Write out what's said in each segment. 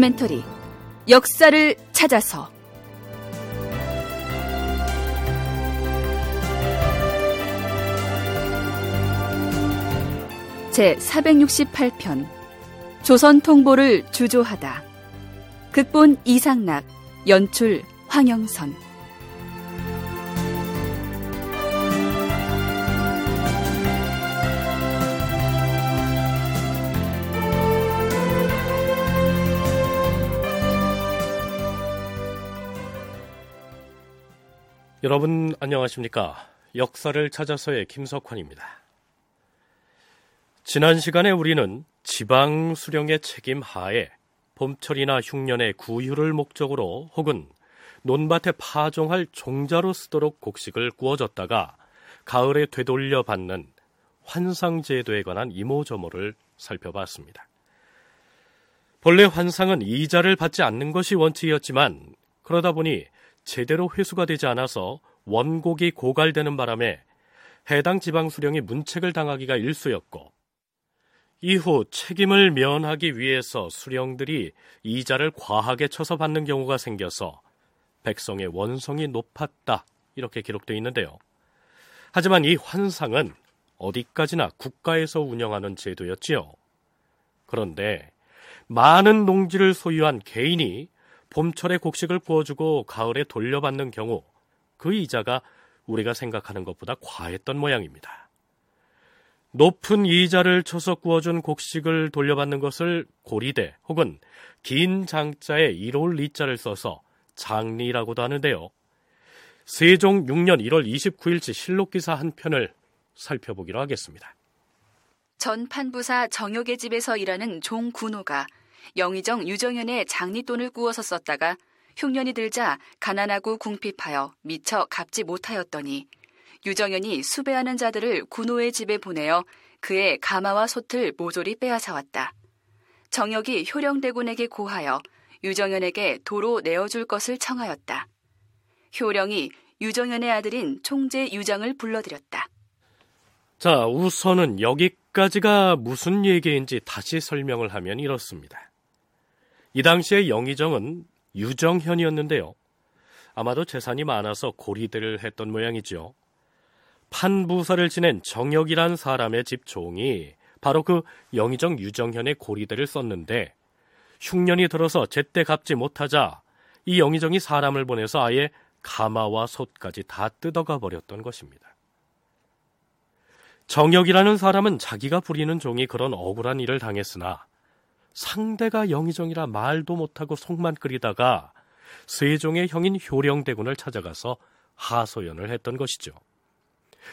다큐멘터리 역사를 찾아서 제468편 조선통보를 주조하다. 극본 이상락, 연출 황영선. 여러분 안녕하십니까? 역사를 찾아서의 김석환입니다. 지난 시간에 우리는 지방 수령의 책임 하에 봄철이나 흉년의 구휼을 목적으로 혹은 논밭에 파종할 종자로 쓰도록 곡식을 구워줬다가 가을에 되돌려 받는 환상제도에 관한 이모저모를 살펴봤습니다. 본래 환상은 이자를 받지 않는 것이 원칙이었지만 그러다 보니 제대로 회수가 되지 않아서 원곡이 고갈되는 바람에 해당 지방수령이 문책을 당하기가 일쑤였고, 이후 책임을 면하기 위해서 수령들이 이자를 과하게 쳐서 받는 경우가 생겨서 백성의 원성이 높았다, 이렇게 기록되어 있는데요. 하지만 이 환상은 어디까지나 국가에서 운영하는 제도였지요. 그런데 많은 농지를 소유한 개인이 봄철에 곡식을 구워주고 가을에 돌려받는 경우 그 이자가 우리가 생각하는 것보다 과했던 모양입니다. 높은 이자를 쳐서 구워준 곡식을 돌려받는 것을 고리대 혹은 긴 장자에 이로울 이자를 써서 장리라고도 하는데요. 세종 6년 1월 29일치 실록기사 한 편을 살펴보기로 하겠습니다. 전 판부사 정혁의 집에서 일하는 종군호가 영의정 유정현의 장리돈을 구워서 썼다가 흉년이 들자 가난하고 궁핍하여 미처 갚지 못하였더니 유정현이 수배하는 자들을 군호의 집에 보내어 그의 가마와 솥을 모조리 빼앗아왔다. 정혁이 효령대군에게 고하여 유정현에게 도로 내어줄 것을 청하였다. 효령이 유정현의 아들인 총재 유장을 불러들였다. 자, 우선은 여기까지가 무슨 얘기인지 다시 설명을 하면 이렇습니다. 이 당시의 영의정은 유정현이었는데요. 아마도 재산이 많아서 고리대를 했던 모양이죠. 판부사를 지낸 정혁이란 사람의 집 종이 바로 그 영의정 유정현의 고리대를 썼는데 흉년이 들어서 제때 갚지 못하자 이 영의정이 사람을 보내서 아예 가마와 솥까지 다 뜯어가 버렸던 것입니다. 정혁이라는 사람은 자기가 부리는 종이 그런 억울한 일을 당했으나 상대가 영의정이라 말도 못하고 속만 끓이다가 세종의 형인 효령대군을 찾아가서 하소연을 했던 것이죠.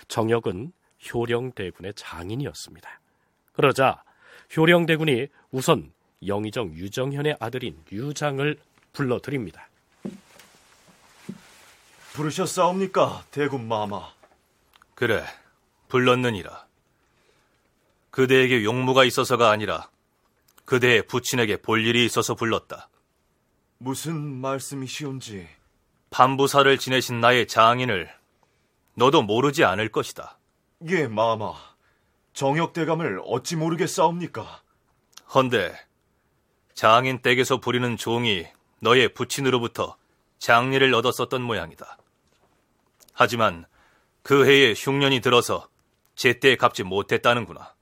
정혁은 효령대군의 장인이었습니다. 그러자 효령대군이 우선 영의정 유정현의 아들인 유장을 불러드립니다. 부르셨사옵니까, 대군 마마? 그래, 불렀느니라. 그대에게 용무가 있어서가 아니라 그대의 부친에게 볼 일이 있어서 불렀다. 무슨 말씀이시온지? 판부사를 지내신 나의 장인을 너도 모르지 않을 것이다. 예, 마마. 정혁대감을 어찌 모르겠사옵니까? 헌데 장인 댁에서 부리는 종이 너의 부친으로부터 장리를 얻었었던 모양이다. 하지만 그 해에 흉년이 들어서 제때 갚지 못했다는구나.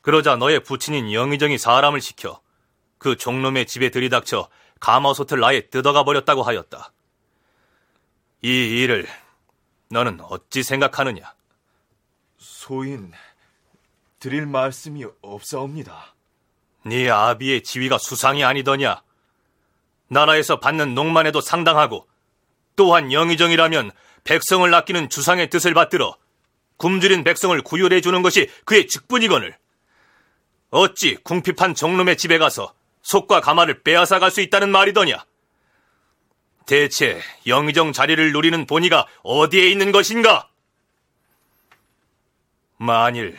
그러자 너의 부친인 영의정이 사람을 시켜 그 종놈의 집에 들이닥쳐 가마솥을 아예 뜯어가 버렸다고 하였다. 이 일을 너는 어찌 생각하느냐? 소인 드릴 말씀이 없사옵니다. 네 아비의 지위가 수상이 아니더냐? 나라에서 받는 농만에도 상당하고 또한 영의정이라면 백성을 아끼는 주상의 뜻을 받들어 굶주린 백성을 구휼해 주는 것이 그의 직분이거늘 어찌 궁핍한 종놈의 집에 가서 속과 가마를 빼앗아 갈 수 있다는 말이더냐? 대체 영의정 자리를 누리는 본의가 어디에 있는 것인가? 만일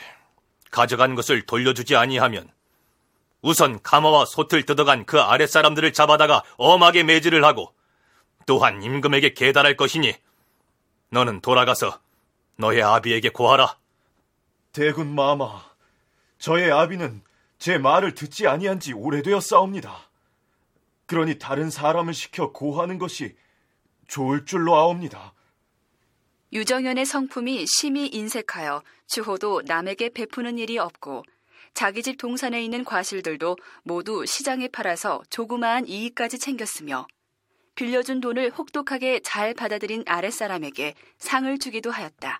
가져간 것을 돌려주지 아니하면 우선 가마와 솥을 뜯어간 그 아랫사람들을 잡아다가 엄하게 매질을 하고 또한 임금에게 계달할 것이니 너는 돌아가서 너의 아비에게 고하라. 대군 마마, 저의 아비는 제 말을 듣지 아니한 지 오래되었사옵니다. 그러니 다른 사람을 시켜 고하는 것이 좋을 줄로 아옵니다. 유정현의 성품이 심히 인색하여 추호도 남에게 베푸는 일이 없고 자기 집 동산에 있는 과실들도 모두 시장에 팔아서 조그마한 이익까지 챙겼으며 빌려준 돈을 혹독하게 잘 받아들인 아랫사람에게 상을 주기도 하였다.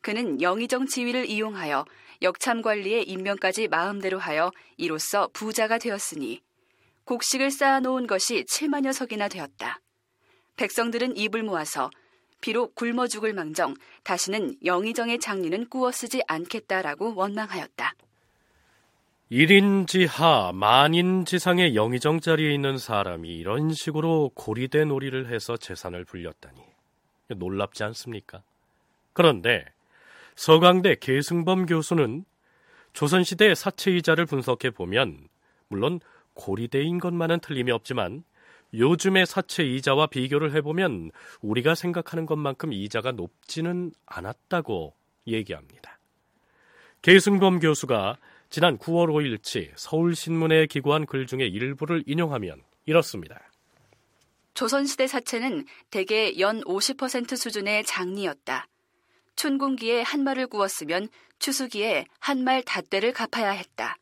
그는 영의정 지위를 이용하여 역참관리의 임명까지 마음대로 하여 이로써 부자가 되었으니 곡식을 쌓아놓은 것이 7만여 석이나 되었다. 백성들은 입을 모아서 비록 굶어 죽을 망정 다시는 영의정의 장리는 꾸어 쓰지 않겠다라고 원망하였다. 1인지하 만인지상의 영의정 자리에 있는 사람이 이런 식으로 고리된 오리를 해서 재산을 불렸다니 놀랍지 않습니까? 그런데 서강대 계승범 교수는 조선시대의 사채이자를 분석해보면 물론 고리대인 것만은 틀림이 없지만 요즘의 사채이자와 비교를 해보면 우리가 생각하는 것만큼 이자가 높지는 않았다고 얘기합니다. 계승범 교수가 지난 9월 5일치 서울신문에 기고한 글 중에 일부를 인용하면 이렇습니다. 조선시대 사채는 대개 연 50% 수준의 장리였다. 춘궁기에 한 말을 구웠으면 추수기에 한 말 닷대를 갚아야 했다.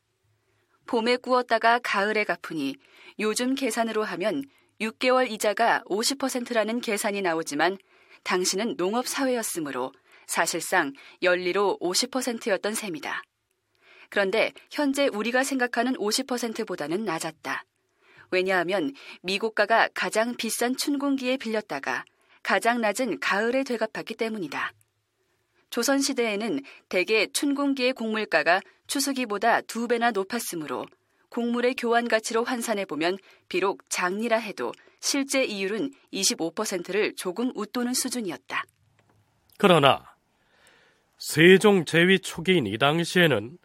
봄에 구웠다가 가을에 갚으니 요즘 계산으로 하면 6개월 이자가 50%라는 계산이 나오지만 당시는 농업사회였으므로 사실상 연리로 50%였던 셈이다. 그런데 현재 우리가 생각하는 50%보다는 낮았다. 왜냐하면 미고가가 가장 비싼 춘궁기에 빌렸다가 가장 낮은 가을에 되갚았기 때문이다. 조선시대에는 대개 춘궁기의 곡물가가 추수기보다 2배나 높았으므로 곡물의 교환가치로 환산해보면 비록 장리라 해도 실제 이율은 25%를 조금 웃도는 수준이었다. 그러나 세종 제위 초기인 이 당시에는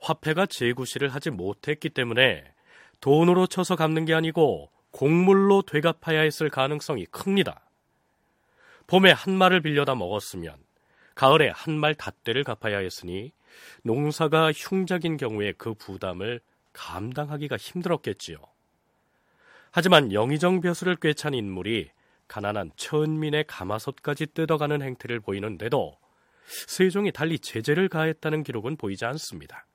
화폐가 재구시를 하지 못했기 때문에 돈으로 쳐서 갚는 게 아니고 곡물로 되갚아야 했을 가능성이 큽니다. 봄에 한 말을 빌려다 먹었으면 가을에 한 말 닷대를 갚아야 했으니 농사가 흉작인 경우에 그 부담을 감당하기가 힘들었겠지요. 하지만 영의정 벼슬을 꿰찬 인물이 가난한 천민의 가마솥까지 뜯어가는 행태를 보이는데도 세종이 달리 제재를 가했다는 기록은 보이지 않습니다.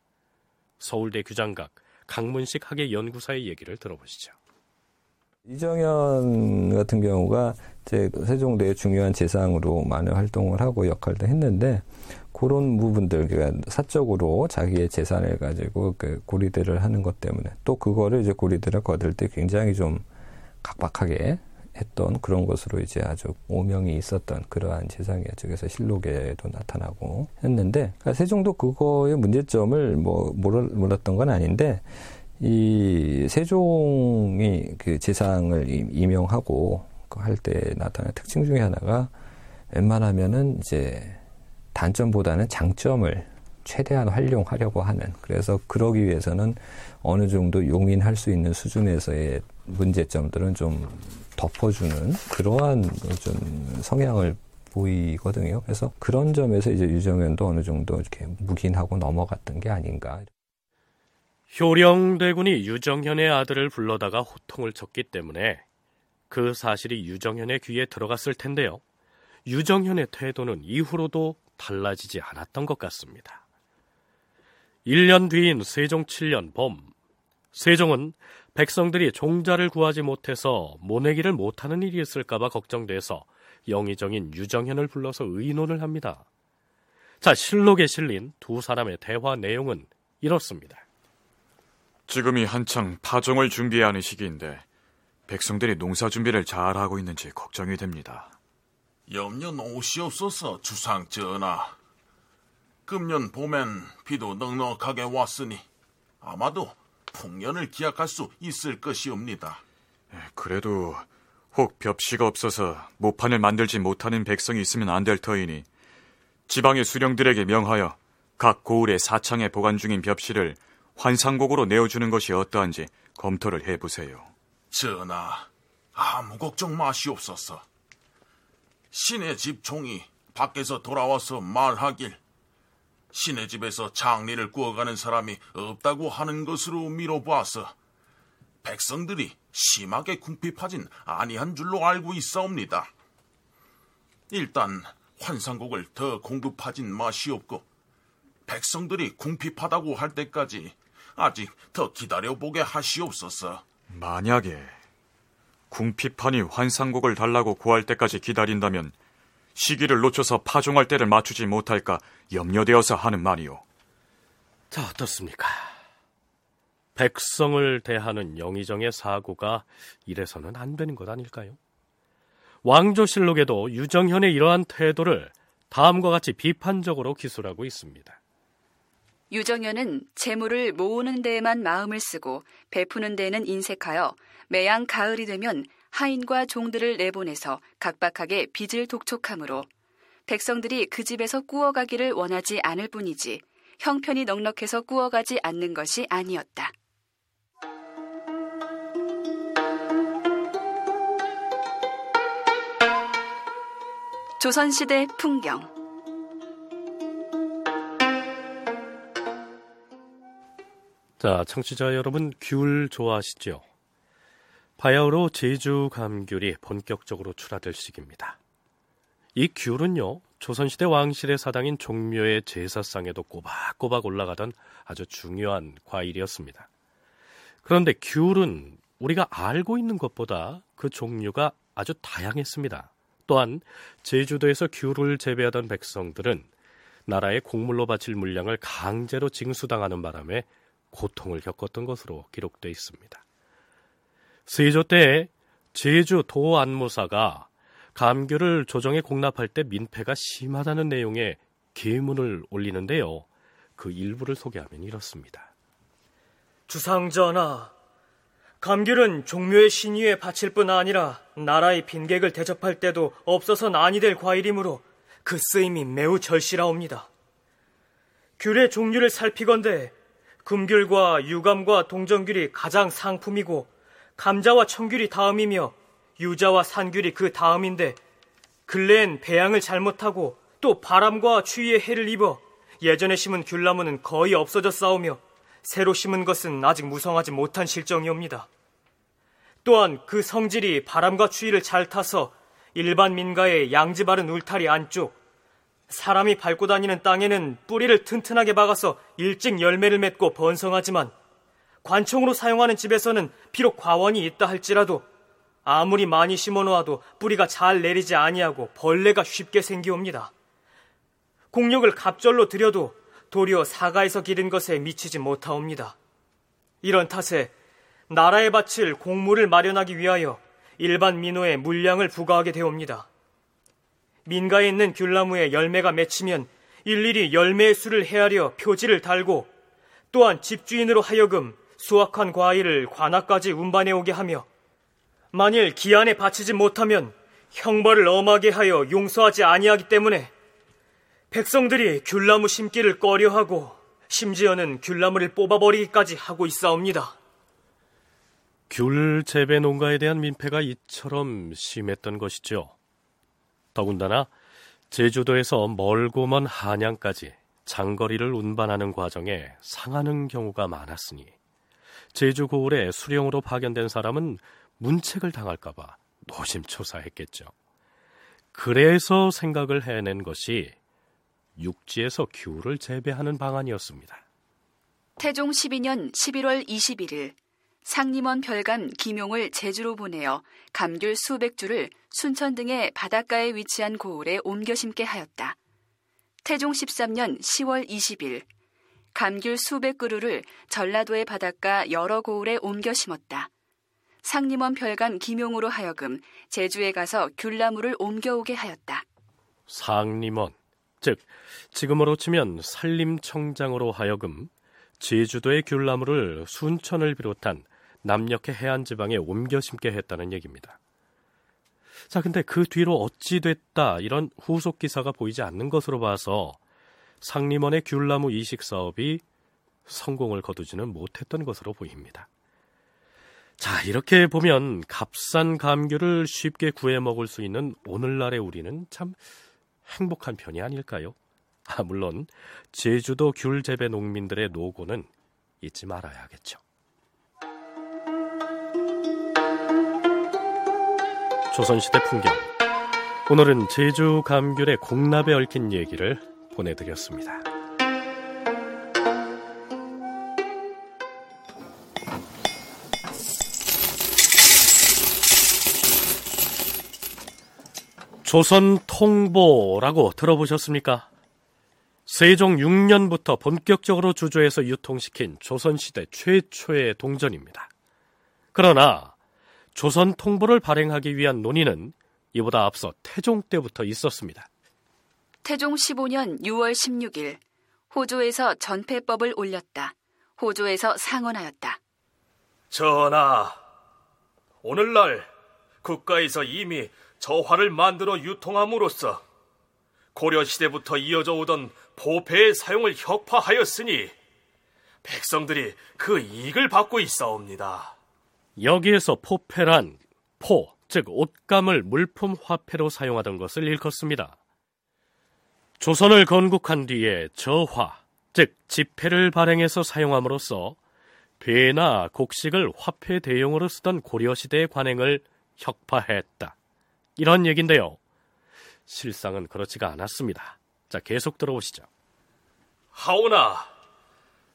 서울대 규장각 강문식 학예연구사의 얘기를 들어보시죠. 이정현 같은 경우가 세종대의 중요한 재상으로 많은 활동을 하고 역할도 했는데 그런 부분들, 그러니까 사적으로 자기의 재산을 가지고 그 고리대를 하는 것 때문에 또 그거를 이제 고리대를 거둘 때 굉장히 좀 각박하게 했던 그런 것으로 이제 아주 오명이 있었던 그러한 재상이 쪽에서 실록에도 나타나고 했는데 세종도 그거의 문제점을 몰랐던 건 아닌데 이 세종이 그 재상을 임명하고 할 때 나타나는 특징 중에 하나가 웬만하면은 이제 단점보다는 장점을 최대한 활용하려고 하는, 그래서 그러기 위해서는 어느 정도 용인할 수 있는 수준에서의 문제점들은 좀 덮어주는 그러한 좀 성향을 보이거든요. 그래서 그런 점에서 이제 유정현도 어느 정도 이렇게 묵인하고 넘어갔던 게 아닌가. 효령대군이 유정현의 아들을 불러다가 호통을 쳤기 때문에 그 사실이 유정현의 귀에 들어갔을 텐데요. 유정현의 태도는 이후로도 달라지지 않았던 것 같습니다. 1년 뒤인 세종 7년 봄, 세종은 백성들이 종자를 구하지 못해서 모내기를 못하는 일이 있을까봐 걱정돼서 영의정인 유정현을 불러서 의논을 합니다. 자, 실록에 실린 두 사람의 대화 내용은 이렇습니다. 지금이 한창 파종을 준비하는 시기인데 백성들이 농사 준비를 잘하고 있는지 걱정이 됩니다. 염려는 옷이 없어서 주상전하, 금년 봄엔 비도 넉넉하게 왔으니 아마도 풍년을 기약할 수 있을 것이옵니다. 그래도 혹 벽시가 없어서 모판을 만들지 못하는 백성이 있으면 안 될 터이니 지방의 수령들에게 명하여 각 고을의 사창에 보관 중인 벽시를 환상곡으로 내어주는 것이 어떠한지 검토를 해보세요. 전하, 아무 걱정 마시옵소서. 신의 집 종이 밖에서 돌아와서 말하길 신의 집에서 장리를 구워가는 사람이 없다고 하는 것으로 미뤄봐서 백성들이 심하게 궁핍하진 아니한 줄로 알고 있사옵니다. 일단 환상곡을 더 공급하진 마시옵고 백성들이 궁핍하다고 할 때까지 아직 더 기다려보게 하시옵소서. 만약에 궁핍하니 환상곡을 달라고 고할 때까지 기다린다면 시기를 놓쳐서 파종할 때를 맞추지 못할까 염려되어서 하는 말이오. 자, 어떻습니까? 백성을 대하는 영의정의 사고가 이래서는 안 되는 것 아닐까요? 왕조실록에도 유정현의 이러한 태도를 다음과 같이 비판적으로 기술하고 있습니다. 유정현은 재물을 모으는 데에만 마음을 쓰고 베푸는 데에는 인색하여 매양 가을이 되면 하인과 종들을 내보내서 각박하게 빚을 독촉함으로 백성들이 그 집에서 꾸어가기를 원하지 않을 뿐이지 형편이 넉넉해서 꾸어가지 않는 것이 아니었다. 조선시대 풍경. 자, 청취자 여러분, 귤 좋아하시죠? 바야흐로 제주 감귤이 본격적으로 출하될 시기입니다. 이 귤은요, 조선시대 왕실의 사당인 종묘의 제사상에도 꼬박꼬박 올라가던 아주 중요한 과일이었습니다. 그런데 귤은 우리가 알고 있는 것보다 그 종류가 아주 다양했습니다. 또한 제주도에서 귤을 재배하던 백성들은 나라의 곡물로 바칠 물량을 강제로 징수당하는 바람에 고통을 겪었던 것으로 기록되어 있습니다. 세조 때 제주 도안무사가 감귤을 조정에 공납할 때 민폐가 심하다는 내용의 계문을 올리는데요, 그 일부를 소개하면 이렇습니다. 주상전하, 감귤은 종묘의 신유에 바칠 뿐 아니라 나라의 빈객을 대접할 때도 없어서는 아니 될 과일이므로 그 쓰임이 매우 절실하옵니다. 귤의 종류를 살피건대 금귤과 유감과 동전귤이 가장 상품이고 감자와 청귤이 다음이며 유자와 산귤이 그 다음인데 근래엔 배양을 잘못하고 또 바람과 추위에 해를 입어 예전에 심은 귤나무는 거의 없어졌사오며 새로 심은 것은 아직 무성하지 못한 실정이옵니다. 또한 그 성질이 바람과 추위를 잘 타서 일반 민가의 양지 바른 울타리 안쪽 사람이 밟고 다니는 땅에는 뿌리를 튼튼하게 박아서 일찍 열매를 맺고 번성하지만 관청으로 사용하는 집에서는 비록 과원이 있다 할지라도 아무리 많이 심어놓아도 뿌리가 잘 내리지 아니하고 벌레가 쉽게 생기옵니다. 공력을 갑절로 들여도 도리어 사가에서 기른 것에 미치지 못하옵니다. 이런 탓에 나라에 바칠 공물을 마련하기 위하여 일반 민호에 물량을 부과하게 되옵니다. 민가에 있는 귤나무에 열매가 맺히면 일일이 열매의 수를 헤아려 표지를 달고 또한 집주인으로 하여금 수확한 과일을 관아까지 운반해오게 하며 만일 기한에 바치지 못하면 형벌을 엄하게 하여 용서하지 아니하기 때문에 백성들이 귤나무 심기를 꺼려하고 심지어는 귤나무를 뽑아버리기까지 하고 있사옵니다. 귤 재배 농가에 대한 민폐가 이처럼 심했던 것이죠. 더군다나 제주도에서 멀고 먼 한양까지 장거리를 운반하는 과정에 상하는 경우가 많았으니 제주 고을에 수령으로 파견된 사람은 문책을 당할까 봐 노심초사했겠죠. 그래서 생각을 해낸 것이 육지에서 귤을 재배하는 방안이었습니다. 태종 12년 11월 21일 상림원 별감 김용을 제주로 보내어 감귤 수백 주를 순천 등의 바닷가에 위치한 고을에 옮겨 심게 하였다. 태종 13년 10월 20일 감귤 수백 그루를 전라도의 바닷가 여러 고을에 옮겨 심었다. 상림원 별감 김용으로 하여금 제주에 가서 귤나무를 옮겨오게 하였다. 상림원, 즉 지금으로 치면 산림청장으로 하여금 제주도의 귤나무를 순천을 비롯한 남녘의 해안지방에 옮겨 심게 했다는 얘기입니다. 자, 근데 그 뒤로 어찌 됐다 이런 후속 기사가 보이지 않는 것으로 봐서 상림원의 귤나무 이식 사업이 성공을 거두지는 못했던 것으로 보입니다. 자, 이렇게 보면 값싼 감귤을 쉽게 구해 먹을 수 있는 오늘날의 우리는 참 행복한 편이 아닐까요? 물론 제주도 귤 재배 농민들의 노고는 잊지 말아야겠죠. 조선시대 풍경. 오늘은 제주 감귤의 공납에 얽힌 얘기를 보내드렸습니다. 조선 통보라고 들어보셨습니까? 세종 6년부터 본격적으로 주조해서 유통시킨 조선시대 최초의 동전입니다. 그러나 조선 통보를 발행하기 위한 논의는 이보다 앞서 태종 때부터 있었습니다. 태종 15년 6월 16일 호조에서 전폐법을 올렸다. 호조에서 상언하였다. 전하, 오늘날 국가에서 이미 저화를 만들어 유통함으로써 고려시대부터 이어져 오던 보폐의 사용을 혁파하였으니 백성들이 그 이익을 받고 있사옵니다. 여기에서 포폐란 포, 즉 옷감을 물품 화폐로 사용하던 것을 일컫습니다. 조선을 건국한 뒤에 저화, 즉 지폐를 발행해서 사용함으로써 배나 곡식을 화폐 대용으로 쓰던 고려시대의 관행을 혁파했다. 이런 얘긴데요. 실상은 그렇지가 않았습니다. 자, 계속 들어보시죠. 하오나,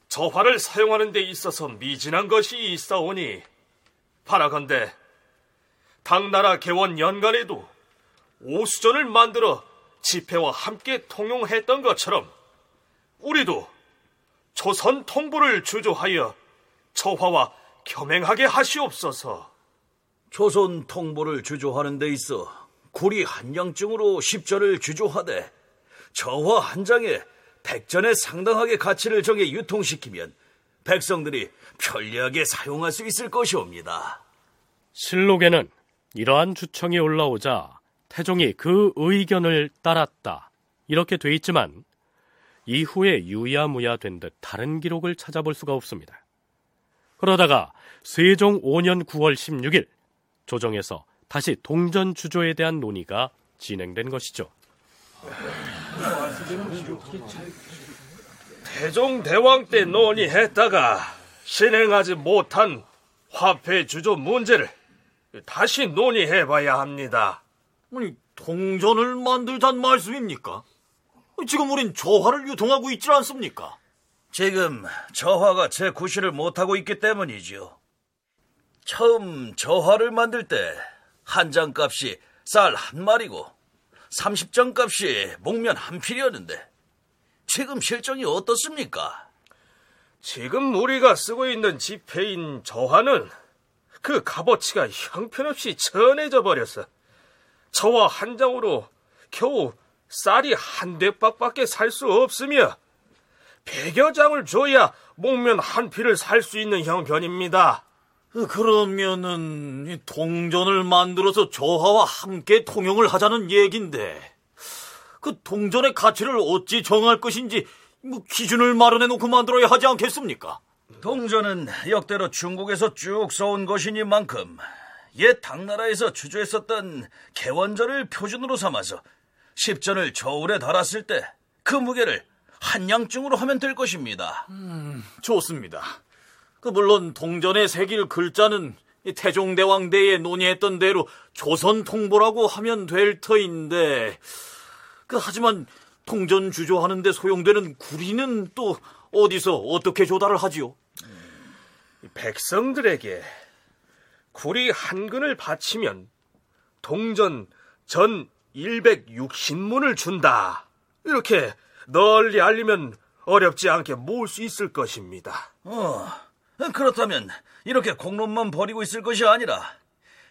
저화를 사용하는 데 있어서 미진한 것이 있사오니 바라건대 당나라 개원 연간에도 오수전을 만들어 지폐와 함께 통용했던 것처럼 우리도 조선 통보를 주조하여 저화와 겸행하게 하시옵소서. 조선 통보를 주조하는 데 있어 고리 한량증으로 10전을 주조하되 저화 한 장에 100전에 상당하게 가치를 정해 유통시키면 백성들이 편리하게 사용할 수 있을 것이옵니다. 실록에는 이러한 주청이 올라오자 태종이 그 의견을 따랐다, 이렇게 돼 있지만 이후에 유야무야 된 듯 다른 기록을 찾아볼 수가 없습니다. 그러다가 세종 5년 9월 16일 조정에서 다시 동전 주조에 대한 논의가 진행된 것이죠. 태종대왕 때 논의했다가 실행하지 못한 화폐 주조 문제를 다시 논의해봐야 합니다. 아니, 동전을 만들단 말씀입니까? 지금 우린 저화를 유통하고 있지 않습니까? 지금 저화가 제 구실을 못하고 있기 때문이지요. 처음 저화를 만들 때 한 장 값이 쌀 한 마리고 30장 값이 목면 한 필이었는데 지금 실정이 어떻습니까? 지금 우리가 쓰고 있는 지폐인 저화는 그 값어치가 형편없이 전해져 버려서 저화 한 장으로 겨우 쌀이 한 대박밖에 살 수 없으며 100여 장을 줘야 목면 한 필을 살 수 있는 형편입니다. 그러면은 동전을 만들어서 저화와 함께 통용을 하자는 얘긴데 그 동전의 가치를 어찌 정할 것인지 뭐 기준을 마련해놓고 만들어야 하지 않겠습니까? 동전은 역대로 중국에서 쭉 써온 것이니만큼 옛 당나라에서 주조했었던 개원전을 표준으로 삼아서 10전을 저울에 달았을 때 그 무게를 한량증으로 하면 될 것입니다. 좋습니다. 물론 동전의 새길 글자는 태종대왕 때에 논의했던 대로 조선통보라고 하면 될 터인데 하지만 동전 주조하는 데 소용되는 구리는 또 어디서 어떻게 조달을 하지요? 백성들에게 구리 한 근을 바치면 동전 전 160문을 준다, 이렇게 널리 알리면 어렵지 않게 모을 수 있을 것입니다. 그렇다면 이렇게 공론만 벌이고 있을 것이 아니라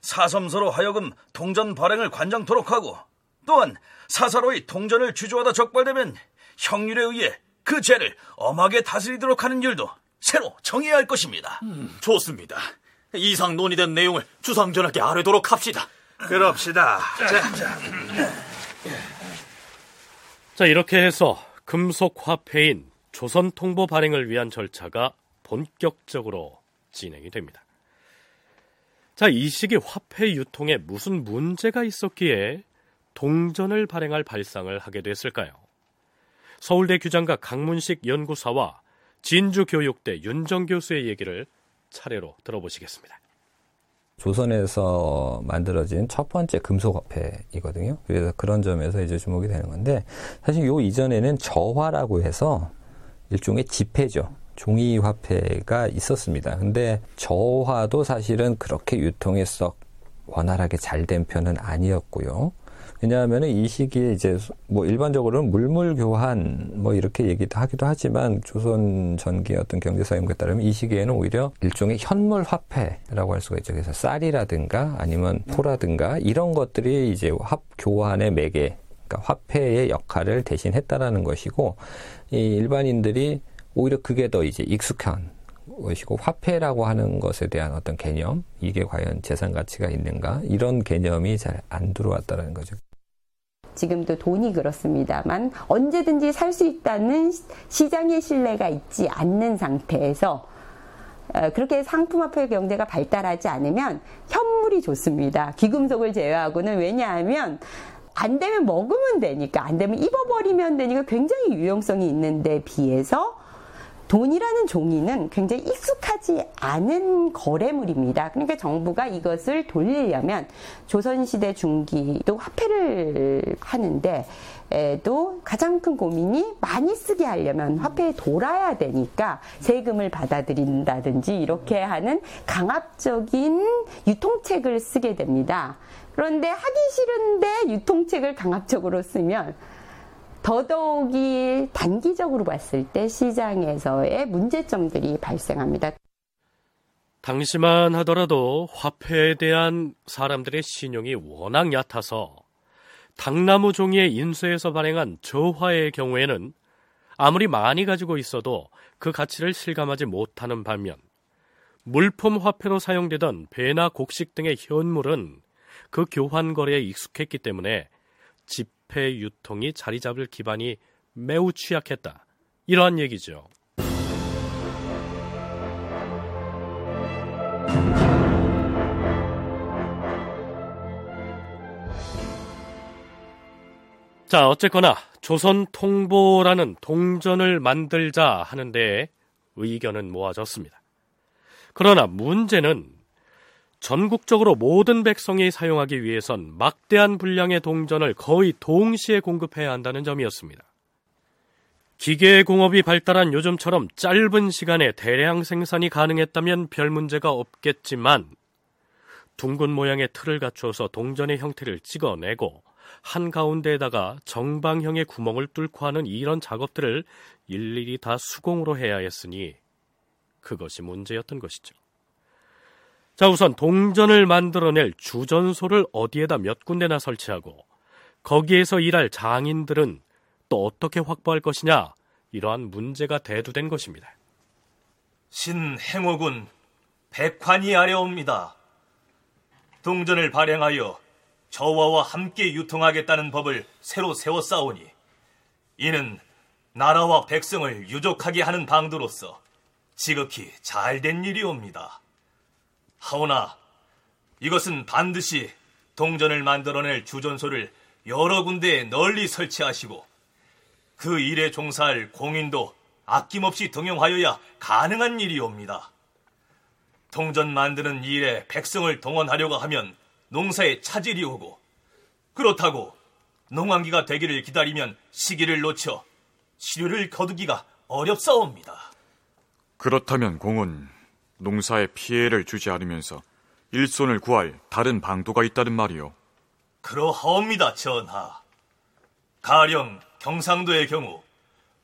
사섬서로 하여금 동전 발행을 관장토록 하고 또한 사사로이 동전을 주조하다 적발되면 형률에 의해 그 죄를 엄하게 다스리도록 하는 율도 새로 정해야 할 것입니다. 좋습니다. 이상 논의된 내용을 주상전하께 아뢰도록 합시다. 그럽시다. 자, 이렇게 해서 금속화폐인 조선통보 발행을 위한 절차가 본격적으로 진행이 됩니다. 자, 이 시기 화폐 유통에 무슨 문제가 있었기에 동전을 발행할 발상을 하게 됐을까요? 서울대 규장과 강문식 연구사와 진주교육대 윤정 교수의 얘기를 차례로 들어보시겠습니다. 조선에서 만들어진 첫 번째 금속화폐이거든요. 그래서 그런 점에서 이제 주목이 되는 건데, 사실 요 이전에는 저화라고 해서 일종의 지폐죠. 종이화폐가 있었습니다. 근데 저화도 사실은 그렇게 유통이 썩 원활하게 잘 된 편은 아니었고요. 왜냐하면 이 시기에 이제 뭐 일반적으로는 물물교환 뭐 이렇게 얘기도 하기도 하지만, 조선 전기의 어떤 경제사 연구에 따르면 이 시기에는 오히려 일종의 현물화폐라고 할 수가 있죠. 그래서 쌀이라든가 아니면 포라든가 이런 것들이 이제 교환의 매개, 그러니까 화폐의 역할을 대신했다라는 것이고, 이 일반인들이 오히려 그게 더 이제 익숙한 것이고, 화폐라고 하는 것에 대한 어떤 개념, 이게 과연 재산 가치가 있는가, 이런 개념이 잘 안 들어왔다는 거죠. 지금도 돈이 그렇습니다만 언제든지 살 수 있다는 시장의 신뢰가 있지 않는 상태에서 그렇게 상품화폐 경제가 발달하지 않으면 현물이 좋습니다. 귀금속을 제외하고는. 왜냐하면 안 되면 먹으면 되니까, 안 되면 입어버리면 되니까 굉장히 유용성이 있는데 비해서 돈이라는 종이는 굉장히 익숙하지 않은 거래물입니다. 그러니까 정부가 이것을 돌리려면 조선시대 중기도 화폐를 하는데 또 가장 큰 고민이 많이 쓰게 하려면 화폐에 돌아야 되니까 세금을 받아들인다든지 이렇게 하는 강압적인 유통책을 쓰게 됩니다. 그런데 하기 싫은데 유통책을 강압적으로 쓰면 더더욱이 단기적으로 봤을 때 시장에서의 문제점들이 발생합니다. 당시만 하더라도 화폐에 대한 사람들의 신용이 워낙 얕아서 당나무 종이의 인쇄에서 발행한 저화의 경우에는 아무리 많이 가지고 있어도 그 가치를 실감하지 못하는 반면, 물품 화폐로 사용되던 배나 곡식 등의 현물은 그 교환 거래에 익숙했기 때문에 지폐 유통이 자리 잡을 기반이 매우 취약했다, 이러한 얘기죠. 자, 어쨌거나 조선 통보라는 동전을 만들자 하는데 의견은 모아졌습니다. 그러나 문제는 전국적으로 모든 백성이 사용하기 위해선 막대한 분량의 동전을 거의 동시에 공급해야 한다는 점이었습니다. 기계공업이 발달한 요즘처럼 짧은 시간에 대량 생산이 가능했다면 별 문제가 없겠지만, 둥근 모양의 틀을 갖춰서 동전의 형태를 찍어내고 한가운데에다가 정방형의 구멍을 뚫고 하는 이런 작업들을 일일이 다 수공으로 해야 했으니 그것이 문제였던 것이죠. 자, 우선 동전을 만들어낼 주전소를 어디에다 몇 군데나 설치하고 거기에서 일할 장인들은 또 어떻게 확보할 것이냐, 이러한 문제가 대두된 것입니다. 신행호군 백환이 아래옵니다. 동전을 발행하여 저화와 함께 유통하겠다는 법을 새로 세웠사오니, 이는 나라와 백성을 유족하게 하는 방도로서 지극히 잘된 일이옵니다. 하오나 이것은 반드시 동전을 만들어낼 주전소를 여러 군데에 널리 설치하시고 그 일에 종사할 공인도 아낌없이 등용하여야 가능한 일이옵니다. 동전 만드는 일에 백성을 동원하려고 하면 농사에 차질이 오고, 그렇다고 농한기가 되기를 기다리면 시기를 놓쳐 시료를 거두기가 어렵사옵니다. 그렇다면 공은 농사에 피해를 주지 않으면서 일손을 구할 다른 방도가 있다는 말이요. 그러하옵니다, 전하. 가령 경상도의 경우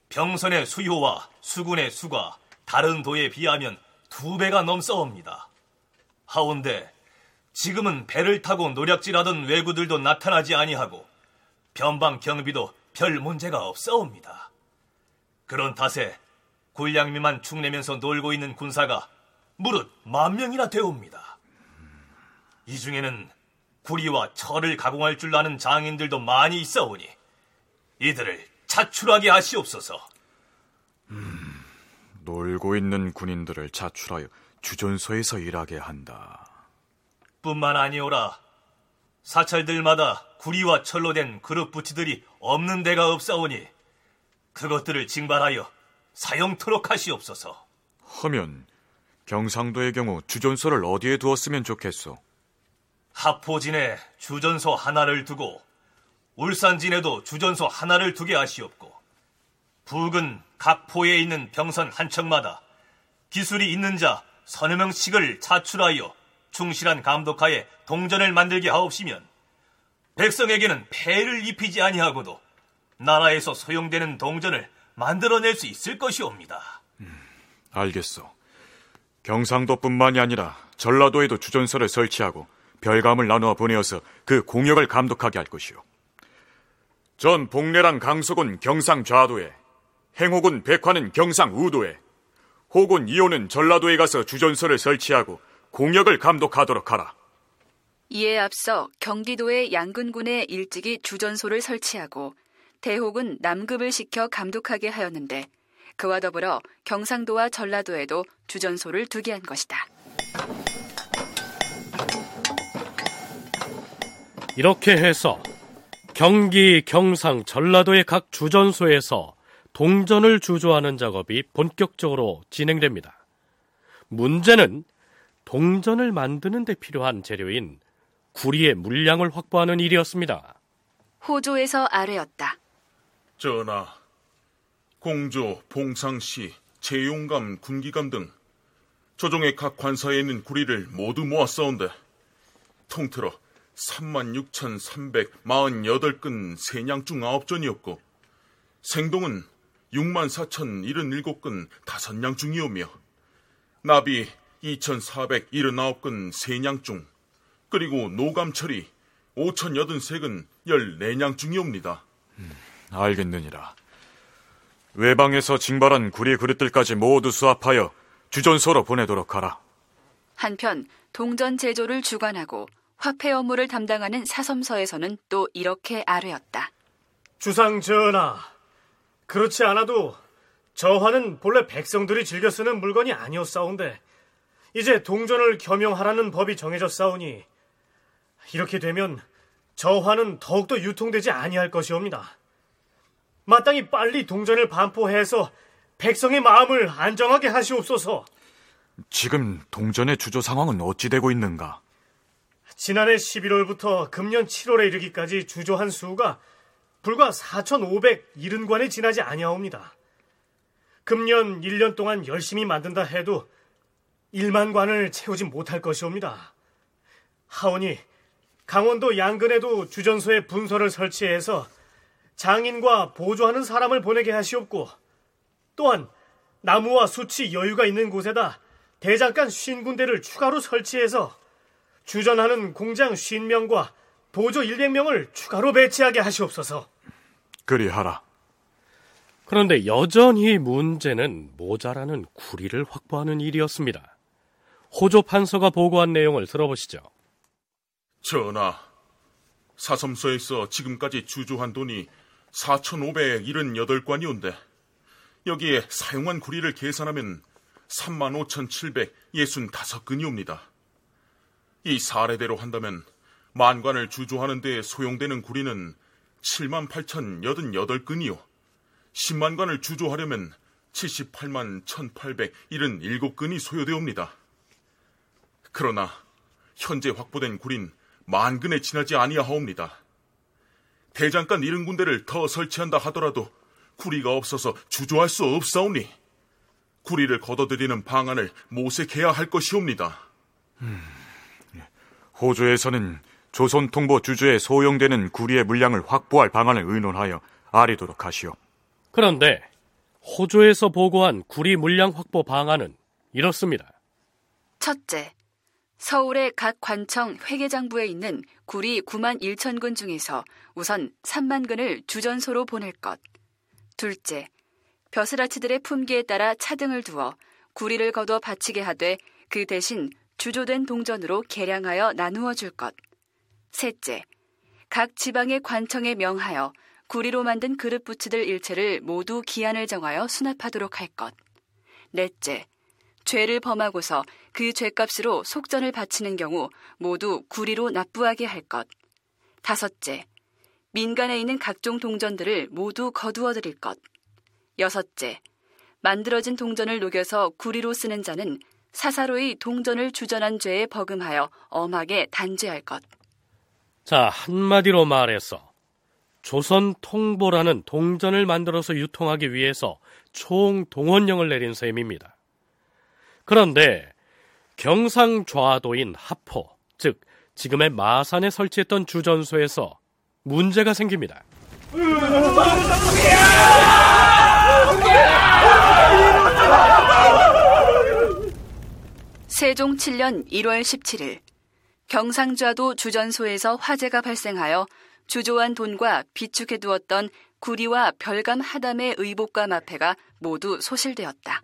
병선의 수효와 수군의 수가 다른 도에 비하면 2배가 넘사옵니다. 하온데 지금은 배를 타고 노략질하던 왜구들도 나타나지 아니하고 변방 경비도 별 문제가 없사옵니다. 그런 탓에 군량미만 축내면서 놀고 있는 군사가 무릇 10,000명이나 되옵니다. 이 중에는 구리와 철을 가공할 줄 아는 장인들도 많이 있어오니 이들을 자출하게 하시옵소서. 놀고 있는 군인들을 자출하여 주전소에서 일하게 한다. 뿐만 아니오라, 사찰들마다 구리와 철로 된 그릇 부치들이 없는 데가 없사오니 그것들을 징발하여 사용토록 하시옵소서. 하면 경상도의 경우 주전소를 어디에 두었으면 좋겠소? 하포진에 주전소 하나를 두고 울산진에도 주전소 하나를 두게 하시옵고 북은 각 포에 있는 병선 한 척마다 기술이 있는 자 서너 명씩을 차출하여 충실한 감독하에 동전을 만들게 하옵시면 백성에게는 폐를 입히지 아니하고도 나라에서 소용되는 동전을 만들어낼 수 있을 것이옵니다. 알겠소. 경상도뿐만이 아니라 전라도에도 주전소를 설치하고 별감을 나누어 보내어서 그 공역을 감독하게 할 것이오. 전 복내랑 강서군 경상좌도에, 행호군 백화는 경상우도에, 호군 이호는 전라도에 가서 주전소를 설치하고 공역을 감독하도록 하라. 이에 앞서 경기도의 양근군에 일찍이 주전소를 설치하고 대호군 남급을 시켜 감독하게 하였는데 그와 더불어 경상도와 전라도에도 주전소를 두게 한 것이다. 이렇게 해서 경기, 경상, 전라도의 각 주전소에서 동전을 주조하는 작업이 본격적으로 진행됩니다. 문제는 동전을 만드는 데 필요한 재료인 구리의 물량을 확보하는 일이었습니다. 호조에서 아뢰었다. 전하, 공조, 봉상시, 재용감, 군기감 등 조정의 각 관사에 있는 구리를 모두 모았사온데 통틀어 36,348근 세냥 중 9전이었고 생동은 64,077근 5냥 중이오며 나비 2,479근 세냥 중 그리고 노감철이 5,083근 14냥 중이옵니다. 알겠느니라. 외방에서 징발한 구리 그릇들까지 모두 수합하여 주전소로 보내도록 하라. 한편 동전 제조를 주관하고 화폐 업무를 담당하는 사섬서에서는 또 이렇게 아뢰었다. 주상 전하, 그렇지 않아도 저화는 본래 백성들이 즐겨 쓰는 물건이 아니었사온데 이제 동전을 겸용하라는 법이 정해졌사오니 이렇게 되면 저화는 더욱더 유통되지 아니할 것이옵니다. 마땅히 빨리 동전을 반포해서 백성의 마음을 안정하게 하시옵소서. 지금 동전의 주조 상황은 어찌 되고 있는가? 지난해 11월부터 금년 7월에 이르기까지 주조한 수가 불과 4,570관에 지나지 아니하옵니다. 금년 1년 동안 열심히 만든다 해도 1만 관을 채우지 못할 것이옵니다. 하오니 강원도 양근에도 주전소에 분서를 설치해서 장인과 보조하는 사람을 보내게 하시옵고 또한 나무와 숯이 여유가 있는 곳에다 대장간 50군데를 추가로 설치해서 주전하는 공장 50명과 보조 100명을 추가로 배치하게 하시옵소서. 그리하라. 그런데 여전히 문제는 모자라는 구리를 확보하는 일이었습니다. 호조 판서가 보고한 내용을 들어보시죠. 전하, 사섬서에서 지금까지 주조한 돈이 4,578관이온데 여기에 사용한 구리를 계산하면 35,765근이옵니다. 이 사례대로 한다면 만관을 주조하는 데 소용되는 구리는 78,088근이요 10만관을 주조하려면 781,877근이 소요되옵니다. 그러나 현재 확보된 구린 만근에 지나지 아니하옵니다. 대장간 70군데를 더 설치한다 하더라도 구리가 없어서 주조할 수 없사오니 구리를 걷어들이는 방안을 모색해야 할 것이옵니다. 호조에서는 조선통보 주조에 소용되는 구리의 물량을 확보할 방안을 의논하여 아뢰도록 하시오. 그런데 호조에서 보고한 구리 물량 확보 방안은 이렇습니다. 첫째, 서울의 각 관청 회계장부에 있는 구리 91,000근 중에서 우선 30,000근을 주전소로 보낼 것. 둘째, 벼슬아치들의 품기에 따라 차등을 두어 구리를 거둬 바치게 하되 그 대신 주조된 동전으로 계량하여 나누어 줄 것. 셋째, 각 지방의 관청에 명하여 구리로 만든 그릇 부치들 일체를 모두 기한을 정하여 수납하도록 할 것. 넷째, 죄를 범하고서 그 죄값으로 속전을 바치는 경우 모두 구리로 납부하게 할 것. 다섯째, 민간에 있는 각종 동전들을 모두 거두어 드릴 것. 여섯째, 만들어진 동전을 녹여서 구리로 쓰는 자는 사사로이 동전을 주전한 죄에 버금하여 엄하게 단죄할 것. 자, 한마디로 말해서 조선 통보라는 동전을 만들어서 유통하기 위해서 총동원령을 내린 셈입니다. 그런데 경상좌도인 하포, 즉 지금의 마산에 설치했던 주전소에서 문제가 생깁니다. 세종 7년 1월 17일 경상좌도 주전소에서 화재가 발생하여 주조한 돈과 비축해 두었던 구리와 별감 하담의 의복과 마패가 모두 소실되었다.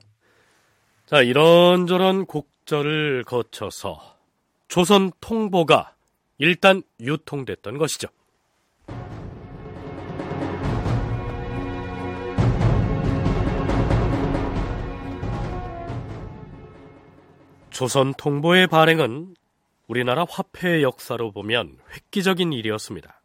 자, 이런저런 곡절을 거쳐서 조선 통보가 일단 유통됐던 것이죠. 조선 통보의 발행은 우리나라 화폐의 역사로 보면 획기적인 일이었습니다.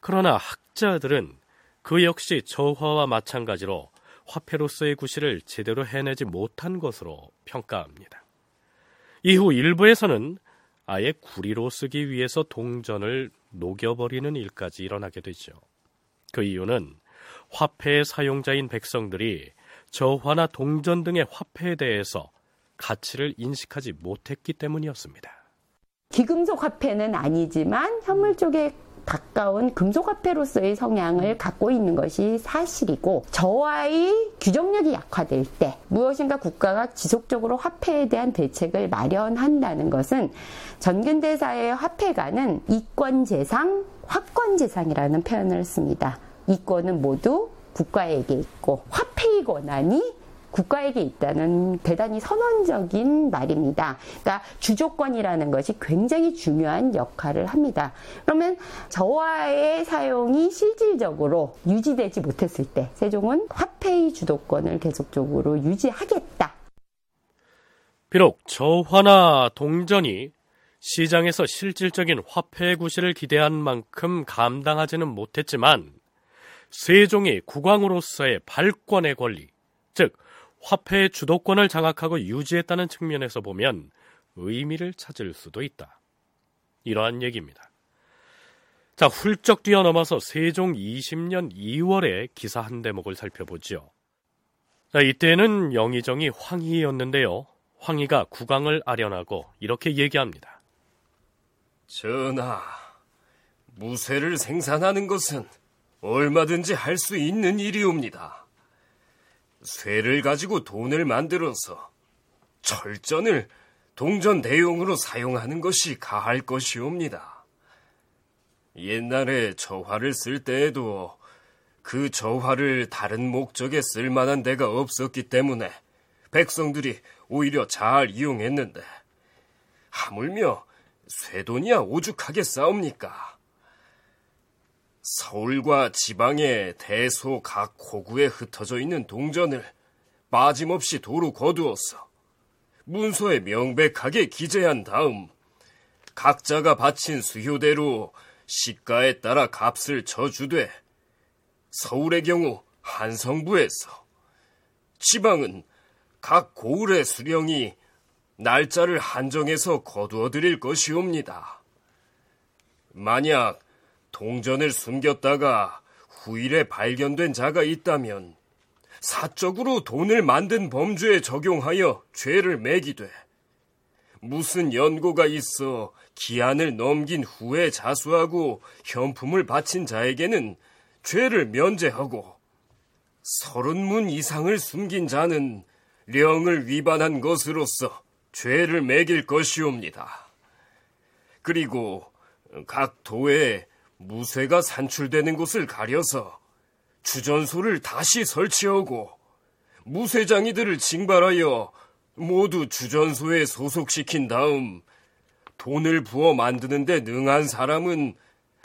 그러나 학자들은 그 역시 저화와 마찬가지로 화폐로서의 구실을 제대로 해내지 못한 것으로 평가합니다. 이후 일부에서는 아예 구리로 쓰기 위해서 동전을 녹여버리는 일까지 일어나게 되죠. 그 이유는 화폐의 사용자인 백성들이 저화나 동전 등의 화폐에 대해서 가치를 인식하지 못했기 때문이었습니다. 기금속 화폐는 아니지만 현물 쪽에 가까운 금속 화폐로서의 성향을 갖고 있는 것이 사실이고, 저화의 규정력이 약화될 때 무엇인가 국가가 지속적으로 화폐에 대한 대책을 마련한다는 것은 전근대사의 화폐가는 이권재상, 화권재상이라는 표현을 씁니다. 이권은 모두 국가에게 있고 화폐의 권한이 국가에게 있다는 대단히 선언적인 말입니다. 그러니까 주조권이라는 것이 굉장히 중요한 역할을 합니다. 그러면 저화의 사용이 실질적으로 유지되지 못했을 때 세종은 화폐의 주도권을 계속적으로 유지하겠다. 비록 저화나 동전이 시장에서 실질적인 화폐의 구실을 기대한 만큼 감당하지는 못했지만 세종이 국왕으로서의 발권의 권리, 즉 화폐의 주도권을 장악하고 유지했다는 측면에서 보면 의미를 찾을 수도 있다. 이러한 얘기입니다. 자, 훌쩍 뛰어넘어서 세종 20년 2월에 기사 한 대목을 살펴보죠. 자, 이때는 영의정이 황희였는데요. 황희가 국왕을 아련하고 이렇게 얘기합니다. 전하, 무쇠를 생산하는 것은 얼마든지 할 수 있는 일이옵니다. 쇠를 가지고 돈을 만들어서 철전을 동전 대용으로 사용하는 것이 가할 것이옵니다. 옛날에 저화를 쓸 때에도 그 저화를 다른 목적에 쓸 만한 데가 없었기 때문에 백성들이 오히려 잘 이용했는데 하물며 쇠돈이야 오죽하게 싸웁니까? 서울과 지방의 대소 각 호구에 흩어져 있는 동전을 빠짐없이 도로 거두어서 문서에 명백하게 기재한 다음 각자가 바친 수효대로 시가에 따라 값을 쳐주되, 서울의 경우 한성부에서, 지방은 각 고을의 수령이 날짜를 한정해서 거두어드릴 것이옵니다. 만약 동전을 숨겼다가 후일에 발견된 자가 있다면 사적으로 돈을 만든 범죄에 적용하여 죄를 매기되, 무슨 연고가 있어 기한을 넘긴 후에 자수하고 현품을 바친 자에게는 죄를 면제하고, 30문 이상을 숨긴 자는 령을 위반한 것으로서 죄를 매길 것이옵니다. 그리고 각 도에 무쇠가 산출되는 곳을 가려서 주전소를 다시 설치하고 무쇠장이들을 징발하여 모두 주전소에 소속시킨 다음 돈을 부어 만드는 데 능한 사람은